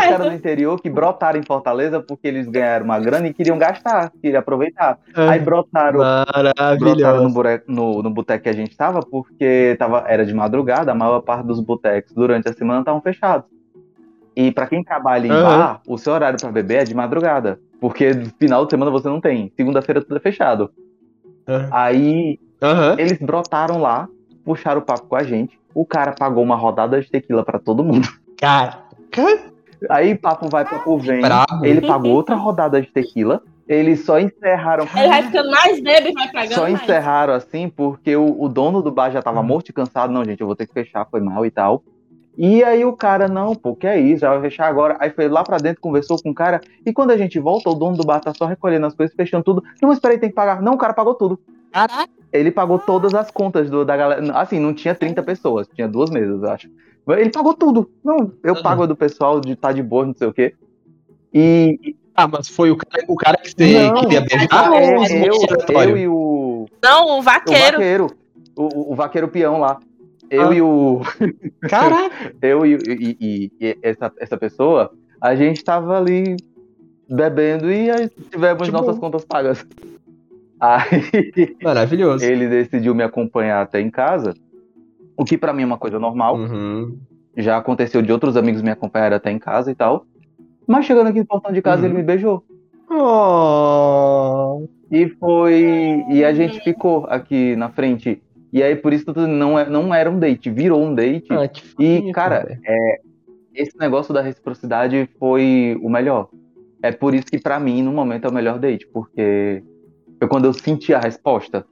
caras do interior que brotaram em Fortaleza porque eles ganharam uma grana e queriam gastar, queriam aproveitar. Aí brotaram no boteco que a gente tava, porque era de madrugada, a maior parte dos botecos durante a semana estavam fechados. E pra quem trabalha em bar, o seu horário pra beber é de madrugada, porque no final de semana você não tem. Segunda-feira tudo é fechado. Aí eles brotaram lá, puxaram o papo com a gente. O cara pagou uma rodada de tequila pra todo mundo. Caraca! Aí papo vai, papo vem. Bravo. Ele pagou outra rodada de tequila. Eles só encerraram... Ele vai ficando mais bêbado e vai pagando mais. Só encerraram assim porque o dono do bar já tava morto e cansado. Não, gente, eu vou ter que fechar, foi mal e tal. E aí o cara, não, pô, que é isso, já vai fechar agora. Aí foi lá pra dentro, conversou com o cara. E quando a gente volta, o dono do bar tá só recolhendo as coisas, fechando tudo. Não, mas peraí, tem que pagar. Não, o cara pagou tudo. Caraca. Ele pagou todas as contas da galera. Assim, não tinha 30 pessoas, tinha 2 mesas, eu acho. Ele pagou tudo. Não, eu pago do pessoal, tá de boa, não sei o quê. E... Ah, mas foi o cara que queria beijar? Eu e o... Não, o vaqueiro. O vaqueiro peão lá. Eu e o... Caraca! Eu e essa pessoa, a gente tava ali bebendo e tivemos nossas contas pagas. Aí... Maravilhoso. Ele decidiu me acompanhar até em casa, o que pra mim é uma coisa normal. Já aconteceu de outros amigos me acompanharem até em casa e tal. Mas chegando aqui no portão de casa, ele me beijou. E a gente ficou aqui na frente... E aí, por isso, não era um date, virou um date. E, cara, esse negócio da reciprocidade foi o melhor. É por isso que, pra mim, no momento, é o melhor date. Porque foi quando eu senti a resposta.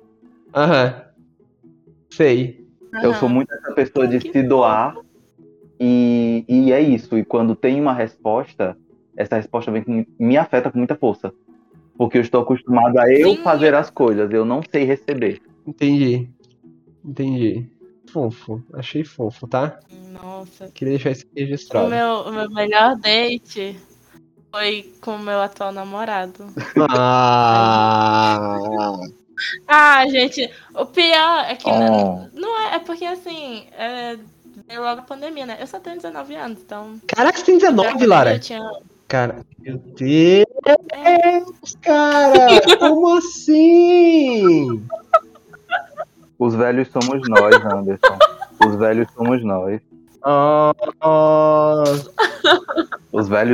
Sei. Eu sou muito essa pessoa de se doar. E é isso. E quando tem uma resposta, essa resposta me afeta com muita força. Porque eu estou acostumado a fazer as coisas. Eu não sei receber. Entendi. Fofo. Achei fofo, tá? Nossa. Queria deixar isso registrado. O meu melhor date foi com o meu atual namorado. Gente. O pior é que... Não é porque, assim, veio logo a pandemia, né? Eu só tenho 19 anos, então... Caraca, você tem 19, Lara? Eu tinha... Cara, meu Deus, cara! Como assim? Os velhos somos nós, Anderson. Os velhos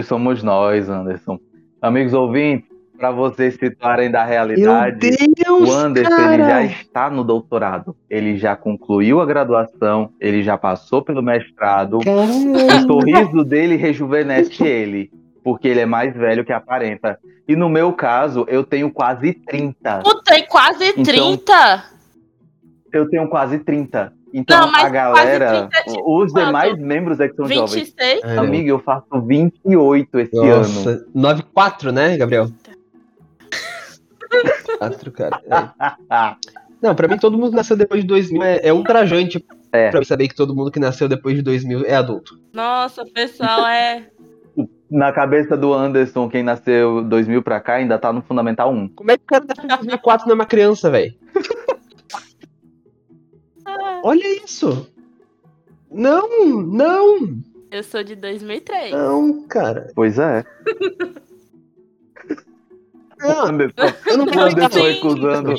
somos nós, Anderson. Amigos ouvintes, para vocês situarem da realidade, o Anderson, cara, ele já está no doutorado. Ele já concluiu a graduação, ele já passou pelo mestrado. Caramba. O sorriso dele rejuvenesce ele, porque ele é mais velho que aparenta. E no meu caso, eu tenho quase 30. Puta, quase 30? Então, eu tenho quase 30. Então, não, a galera, os demais membros é que são 26? Jovens. Amigo, eu faço 28 esse ano. 9,4, né, Gabriel? 4, cara. Não, pra mim, todo mundo que nasceu depois de 2000 é ultrajante. Pra eu saber que todo mundo que nasceu depois de 2000 é adulto. Nossa, pessoal, na cabeça do Anderson, quem nasceu 2000 pra cá ainda tá no Fundamental 1. Como é que o cara tá em 2004 não é uma criança, velho? Olha isso! Não, não! Eu sou de 2003. Não, cara. Pois é. Eu não vou estar recusando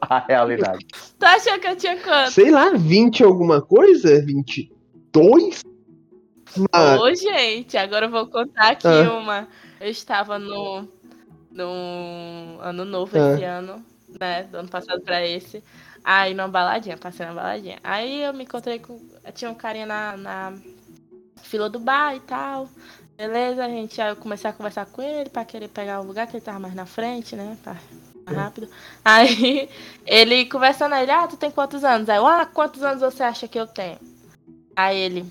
a realidade. Tu achou que eu tinha quanto? Sei lá, 20 alguma coisa? 22? Ô, gente, agora eu vou contar aqui uma. Eu estava no ano novo esse ano, né? Do ano passado pra esse. Aí numa baladinha, passei na baladinha. Aí eu me encontrei com... Tinha um carinha na fila do bar e tal. Beleza, gente. Aí eu comecei a conversar com ele pra querer pegar um lugar que ele tava mais na frente, né? Pra... mais rápido. Aí ele conversando, ele... Ah, tu tem quantos anos? Aí eu... Ah, quantos anos você acha que eu tenho? Aí ele...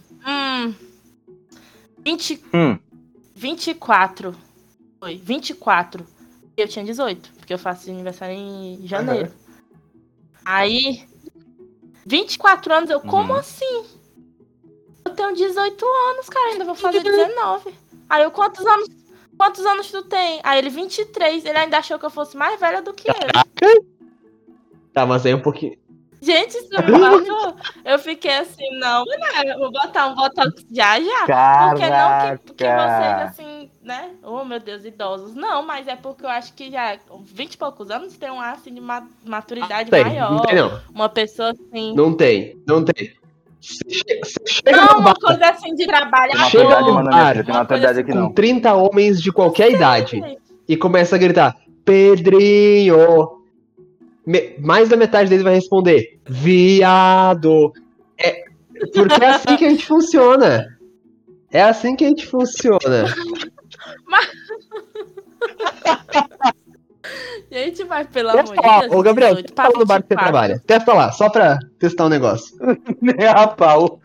24. Foi, 24. E eu tinha 18, porque eu faço aniversário em janeiro. Uhum. Aí, 24 anos, eu, como assim? Eu tenho 18 anos, cara, ainda vou fazer 19. Aí eu, quantos anos tu tem? Aí ele, 23, ele ainda achou que eu fosse mais velha do que ele. Tá, mas aí um pouquinho... Gente, isso não me passou. Eu fiquei assim, não, vou botar um botox já. Caraca. Porque não que vocês, assim, né? Oh, meu Deus, idosos. Não, mas é porque eu acho que já 20 e poucos anos tem um ar, assim, de maturidade maior. Não tem, não. Uma pessoa, assim... Não tem. Chega não, uma coisa assim de trabalho. Tem maturidade aqui, não. Com 30 homens de qualquer idade. E começa a gritar, Pedrinho... Mais da metade deles vai responder viado. É, porque é assim que a gente funciona. É assim que a gente funciona. Gente, mas pelo amor de Deus. Ô, Gabriel, o que fala no bar que você trabalha? Testa lá, só pra testar um negócio. Nem a pau.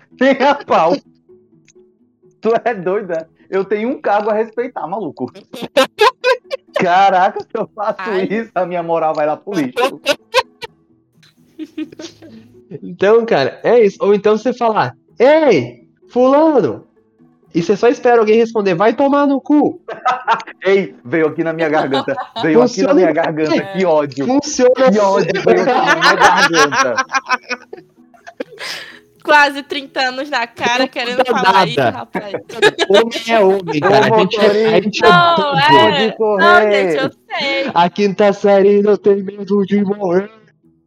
Tu é doida? Eu tenho um cargo a respeitar, maluco. Caraca, se eu faço isso, a minha moral vai lá pro lixo. Então, cara, é isso. Ou então você falar, ei, fulano. E você só espera alguém responder, vai tomar no cu. Ei, veio aqui na minha garganta. Que ódio. Funciona. Que ódio, veio aqui na minha garganta. Quase 30 anos na cara querendo falar isso, rapaz. Homem é homem, cara. A gente não, é correr. Não, gente, eu sei. A quinta série não tem medo de morrer.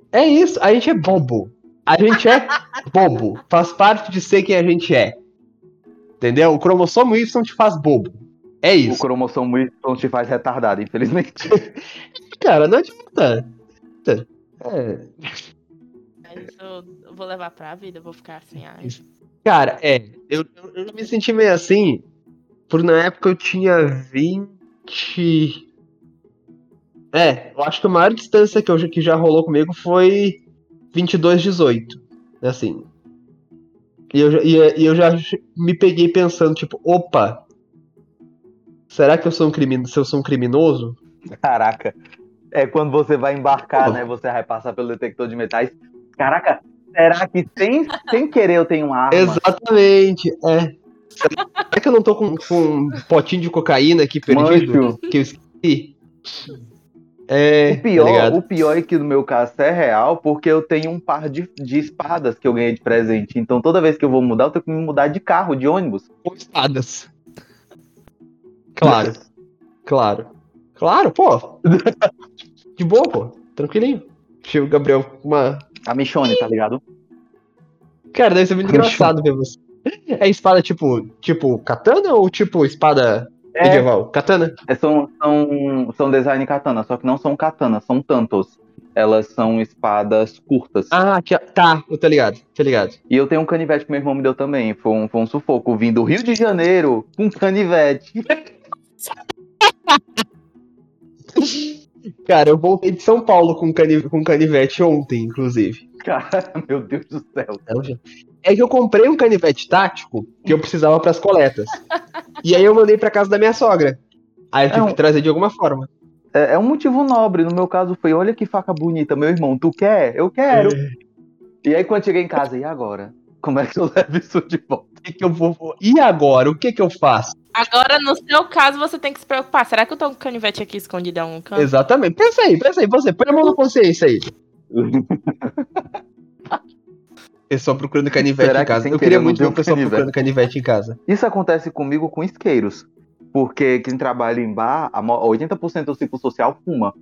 É isso, a gente é bobo. Faz parte de ser quem a gente é. Entendeu? O cromossomo Y te faz bobo. É isso. O cromossomo Y te faz retardado, infelizmente. Cara, não adianta. É... Eu vou levar pra vida, eu vou ficar assim. Ai. Cara, eu me senti meio assim, porque na época eu tinha 20... eu acho que a maior distância que já rolou comigo foi 22-18, assim. E eu já me peguei pensando, tipo, opa, será que eu sou um criminoso? Caraca, é quando você vai embarcar, né, você vai passar pelo detector de metais... Caraca, será que sem querer eu tenho uma arma? Exatamente, Será que eu não tô com um potinho de cocaína aqui perdido? Que eu esqueci? O pior é que no meu caso é real, porque eu tenho um par de espadas que eu ganhei de presente. Então toda vez que eu vou mudar, eu tenho que me mudar de carro, de ônibus. Com espadas. Claro, pô. De boa, pô. Tranquilinho. Chega o Gabriel com uma... A Michonne, tá ligado? Cara, deve ser muito engraçado ver você. É espada tipo katana ou tipo espada medieval? Katana? São design katana, só que não são katana, são tantos. Elas são espadas curtas. Ah, tá, eu tô ligado. E eu tenho um canivete que meu irmão me deu também. Foi um sufoco, vim do Rio de Janeiro com canivete. Cara, eu voltei de São Paulo com canivete ontem, inclusive. Cara, meu Deus do céu. É que eu comprei um canivete tático que eu precisava pras coletas. E aí eu mandei pra casa da minha sogra. Aí eu tive que trazer de alguma forma. É um motivo nobre. No meu caso foi, olha que faca bonita, meu irmão. Tu quer? Eu quero. E aí quando cheguei em casa, e agora? Como é que eu levo isso de volta? E agora? O que eu faço? Agora, no seu caso, você tem que se preocupar. Será que eu tô com o canivete aqui escondido em um canto? Exatamente. Pensa aí. Você, põe a mão na consciência aí. Eu só procurando canivete em casa. Eu queria muito ver o pessoal procurando canivete em casa. Isso acontece comigo com isqueiros. Porque quem trabalha em bar, 80% do ciclo social fuma.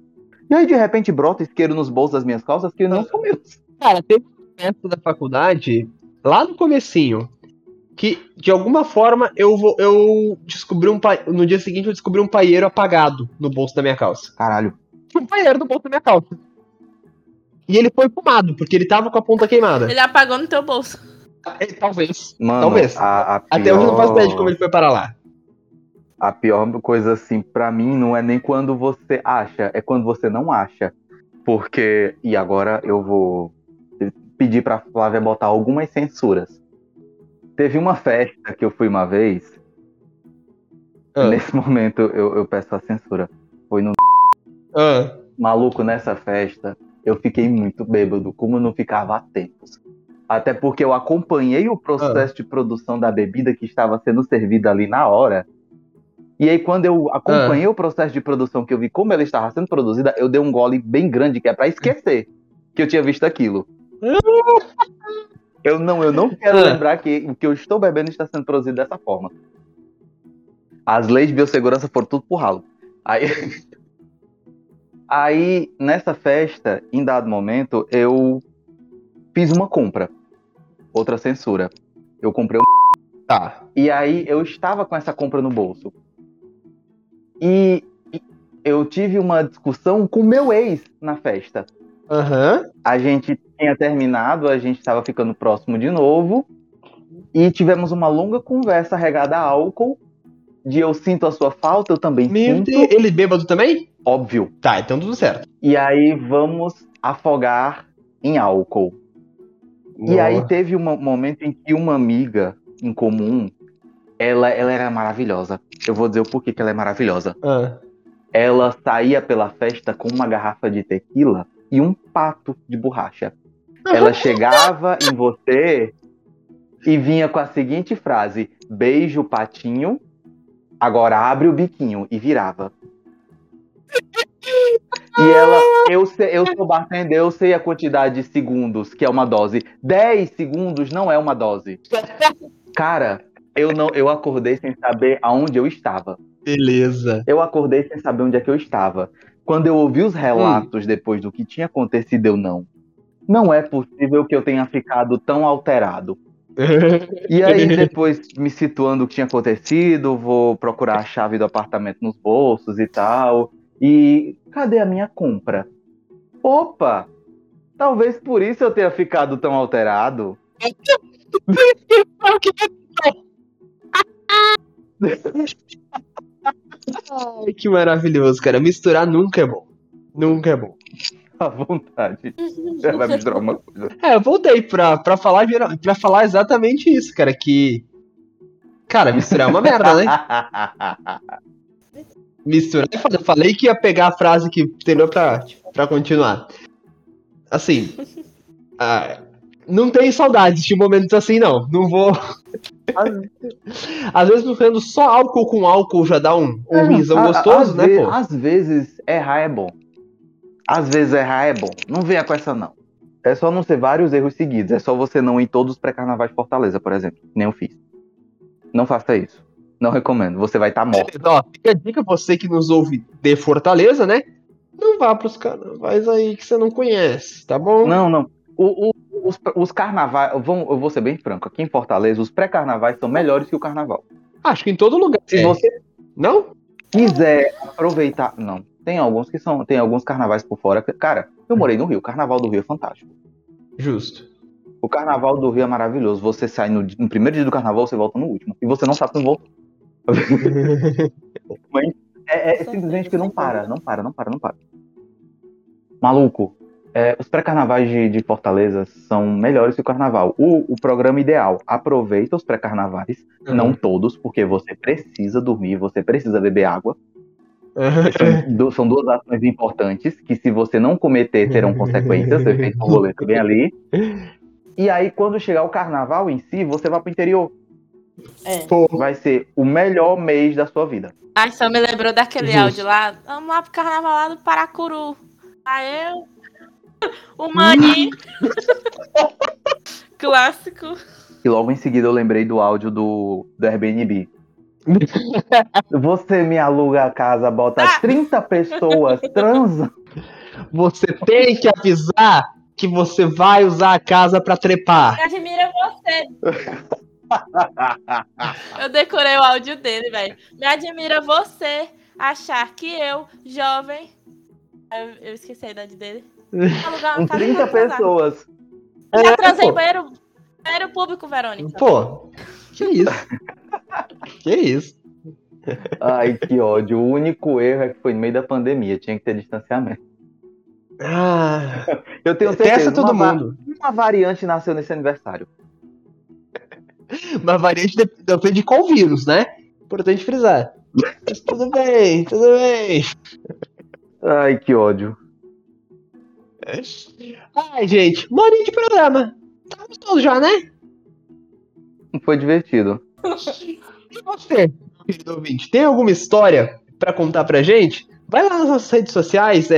E aí, de repente, brota isqueiro nos bolsos das minhas calças que não são meus. Cara, teve um momento da faculdade, lá no comecinho, que, de alguma forma, no dia seguinte, eu descobri um paieiro apagado no bolso da minha calça. Caralho. Um paieiro no bolso da minha calça. E ele foi fumado, porque ele tava com a ponta queimada. Ele apagou no teu bolso. Talvez. Mano, talvez. Até pior... hoje eu não faço ideia de como ele foi parar lá. A pior coisa, assim, pra mim, não é nem quando você acha, é quando você não acha. Porque, e agora eu vou pedir pra Flávia botar algumas censuras. Teve uma festa que eu fui uma vez, nesse momento eu peço a censura. Foi no... Maluco, nessa festa, eu fiquei muito bêbado, como não ficava há tempos. Até porque eu acompanhei o processo de produção da bebida que estava sendo servida ali na hora. E aí, quando eu acompanhei o processo de produção, que eu vi como ela estava sendo produzida, eu dei um gole bem grande, que é pra esquecer que eu tinha visto aquilo. Eu não quero lembrar que o que eu estou bebendo está sendo produzido dessa forma. As leis de biossegurança foram tudo pro ralo. Aí, nessa festa, em dado momento, eu fiz uma compra. Outra censura. Eu comprei um... Tá. E aí, eu estava com essa compra no bolso. E eu tive uma discussão com meu ex na festa. Uhum. A gente tinha terminado, a gente estava ficando próximo de novo. E tivemos uma longa conversa regada a álcool. De eu sinto a sua falta, eu também sinto. Ele bêbado também? Óbvio. Tá, então tudo certo. E aí vamos afogar em álcool. Boa. E aí teve um momento em que uma amiga em comum... Ela era maravilhosa. Eu vou dizer o porquê que ela é maravilhosa. Ela saía pela festa com uma garrafa de tequila e um pato de borracha. Ela chegava em você e vinha com a seguinte frase: beijo, patinho, agora abre o biquinho. E virava. E ela, eu sou bartender, eu sei a quantidade de segundos, que é uma dose. 10 segundos não é uma dose. Cara... Eu acordei sem saber aonde eu estava. Beleza. Eu acordei sem saber onde é que eu estava. Quando eu ouvi os relatos depois do que tinha acontecido, eu não é possível que eu tenha ficado tão alterado. E aí, depois, me situando o que tinha acontecido, vou procurar a chave do apartamento nos bolsos e tal. E cadê a minha compra? Opa! Talvez por isso eu tenha ficado tão alterado. Ai, que maravilhoso, cara. Misturar nunca é bom. Nunca é bom. À vontade. Você vai misturar uma coisa. Eu voltei pra falar exatamente isso, cara. Que... Cara, misturar é uma merda, né? Misturar. Eu falei que ia pegar a frase que terminou pra continuar. Assim. Não tem saudades de momentos assim, não. Não vou... Às vezes, misturando só álcool com álcool já dá um risão gostoso, né, pô? Às vezes, errar é bom. Não venha com essa, não. É só não ser vários erros seguidos. É só você não ir todos os pré-carnavais de Fortaleza, por exemplo. Nem eu fiz. Não faça isso. Não recomendo. Você vai estar morto. Ó, fica a dica, você que nos ouve de Fortaleza, né? Não vá pros carnavais aí que você não conhece, tá bom? Não. Os carnavais, eu vou ser bem franco, aqui em Fortaleza, os pré-carnavais são melhores que o carnaval. Acho que em todo lugar. Se você não quiser aproveitar... Não, tem alguns que são... Tem alguns carnavais por fora. Cara, eu morei no Rio, o carnaval do Rio é fantástico. Justo. O carnaval do Rio é maravilhoso. Você sai no primeiro dia do carnaval, você volta no último. E você não sabe como voltou. Mas é simplesmente que não para. Maluco. Os pré-carnavais de Fortaleza são melhores que o carnaval. O programa ideal, aproveita os pré-carnavais, não todos, porque você precisa dormir, você precisa beber água. São duas ações importantes, que se você não cometer, terão consequências, você fez um boleto bem ali. E aí, quando chegar o carnaval em si, você vai pro interior. vai ser o melhor mês da sua vida. Ai, só me lembrou daquele áudio lá. Vamos lá pro carnaval lá do Paracuru. Aí eu... o Mani. Clássico. E logo em seguida eu lembrei do áudio do Airbnb. Você me aluga a casa, bota 30 pessoas transam. Você tem que avisar que você vai usar a casa pra trepar. Admira você. Eu decorei o áudio dele, velho. Me admira você achar que eu, jovem... Eu esqueci a idade dele. Alugar uma casa 30 pessoas. Já transei banheiro público, Verônica. Pô, que isso? Que isso? Ai, que ódio. O único erro é que foi no meio da pandemia. Tinha que ter distanciamento. Ah, eu tenho certeza. Todo mundo. Uma variante nasceu nesse aniversário. Uma variante depende de qual vírus, né? Importante frisar. Mas tudo bem, tudo bem. Ai, que ódio. Ai, gente, uma horinha de programa. Tá gostoso já, né? Foi divertido. E você, querido ouvinte, tem alguma história pra contar pra gente? Vai lá nas nossas redes sociais,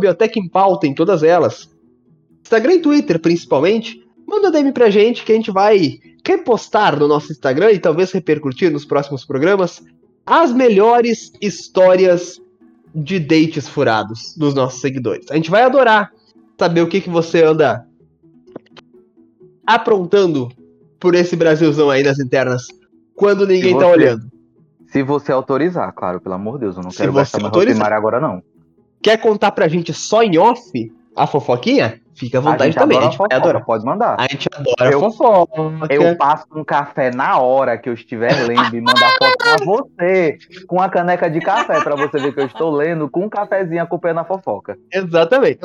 Bioteca em Pauta em todas elas. Instagram e Twitter, principalmente. Manda DM pra gente que a gente vai repostar no nosso Instagram e talvez repercutir nos próximos programas as melhores histórias de dates furados dos nossos seguidores. A gente vai adorar saber o que você anda aprontando por esse Brasilzão aí nas internas quando ninguém tá olhando. Se você autorizar, claro, pelo amor de Deus, eu não quero gastar mais rotinário agora não. Quer contar pra gente só em off a fofoquinha? Fica à vontade também, a gente vai adorar. Pode mandar. A gente adora fofoca. Eu passo um café na hora que eu estiver lendo e mandar foto pra você com a caneca de café pra você ver que eu estou lendo com um cafezinho acompanhando a fofoca. Exatamente.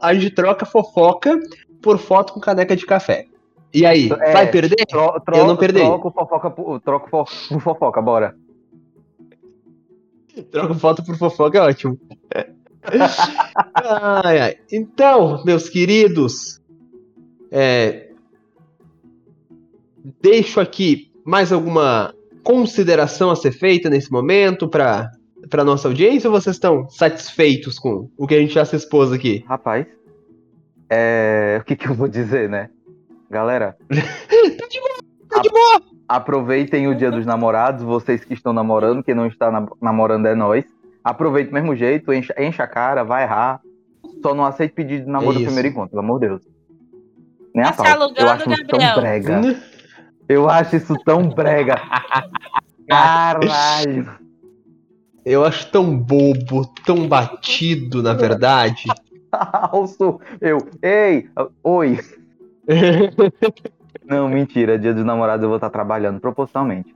A gente troca fofoca por foto com caneca de café. E aí, vai perder? Eu não perdi. Troco fofoca, bora. Troco foto por fofoca, é ótimo. Ai, ai. Então, meus queridos, deixo aqui mais alguma consideração a ser feita nesse momento para nossa audiência, ou vocês estão satisfeitos com o que a gente já se expôs aqui? Rapaz, o que eu vou dizer, né? Galera, tá de boa. Aproveitem o Dia dos Namorados, vocês que estão namorando, quem não está namorando é nós. Aproveita do mesmo jeito, enche a cara, vai errar. Só não aceita pedido de namoro no primeiro encontro, pelo amor de Deus. Nem a pau. Eu acho isso tão brega. Caralho. Eu acho tão bobo, tão batido, na verdade. Oi. Não, mentira, Dia dos Namorados eu vou estar trabalhando proporcionalmente.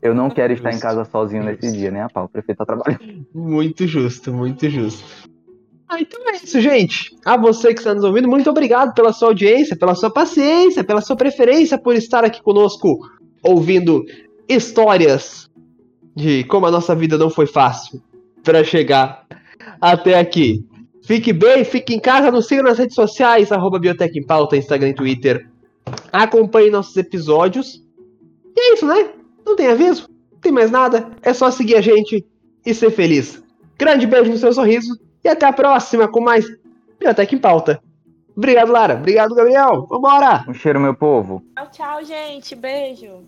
Eu não quero estar em casa sozinho nesse dia, né? O prefeito tá trabalhando. Muito justo, muito justo. Então é isso, gente. A você que está nos ouvindo, muito obrigado pela sua audiência, pela sua paciência, pela sua preferência por estar aqui conosco ouvindo histórias de como a nossa vida não foi fácil para chegar até aqui. Fique bem, fique em casa, nos siga nas redes sociais, Bioteca em Pauta, Instagram e Twitter. Acompanhe nossos episódios. E é isso, né? Não tem aviso, não tem mais nada, é só seguir a gente e ser feliz. Grande beijo no seu sorriso e até a próxima com mais Bioteca em Pauta. Obrigado, Lara. Obrigado, Gabriel. Vambora! Um cheiro, meu povo. Tchau, tchau, gente. Beijo.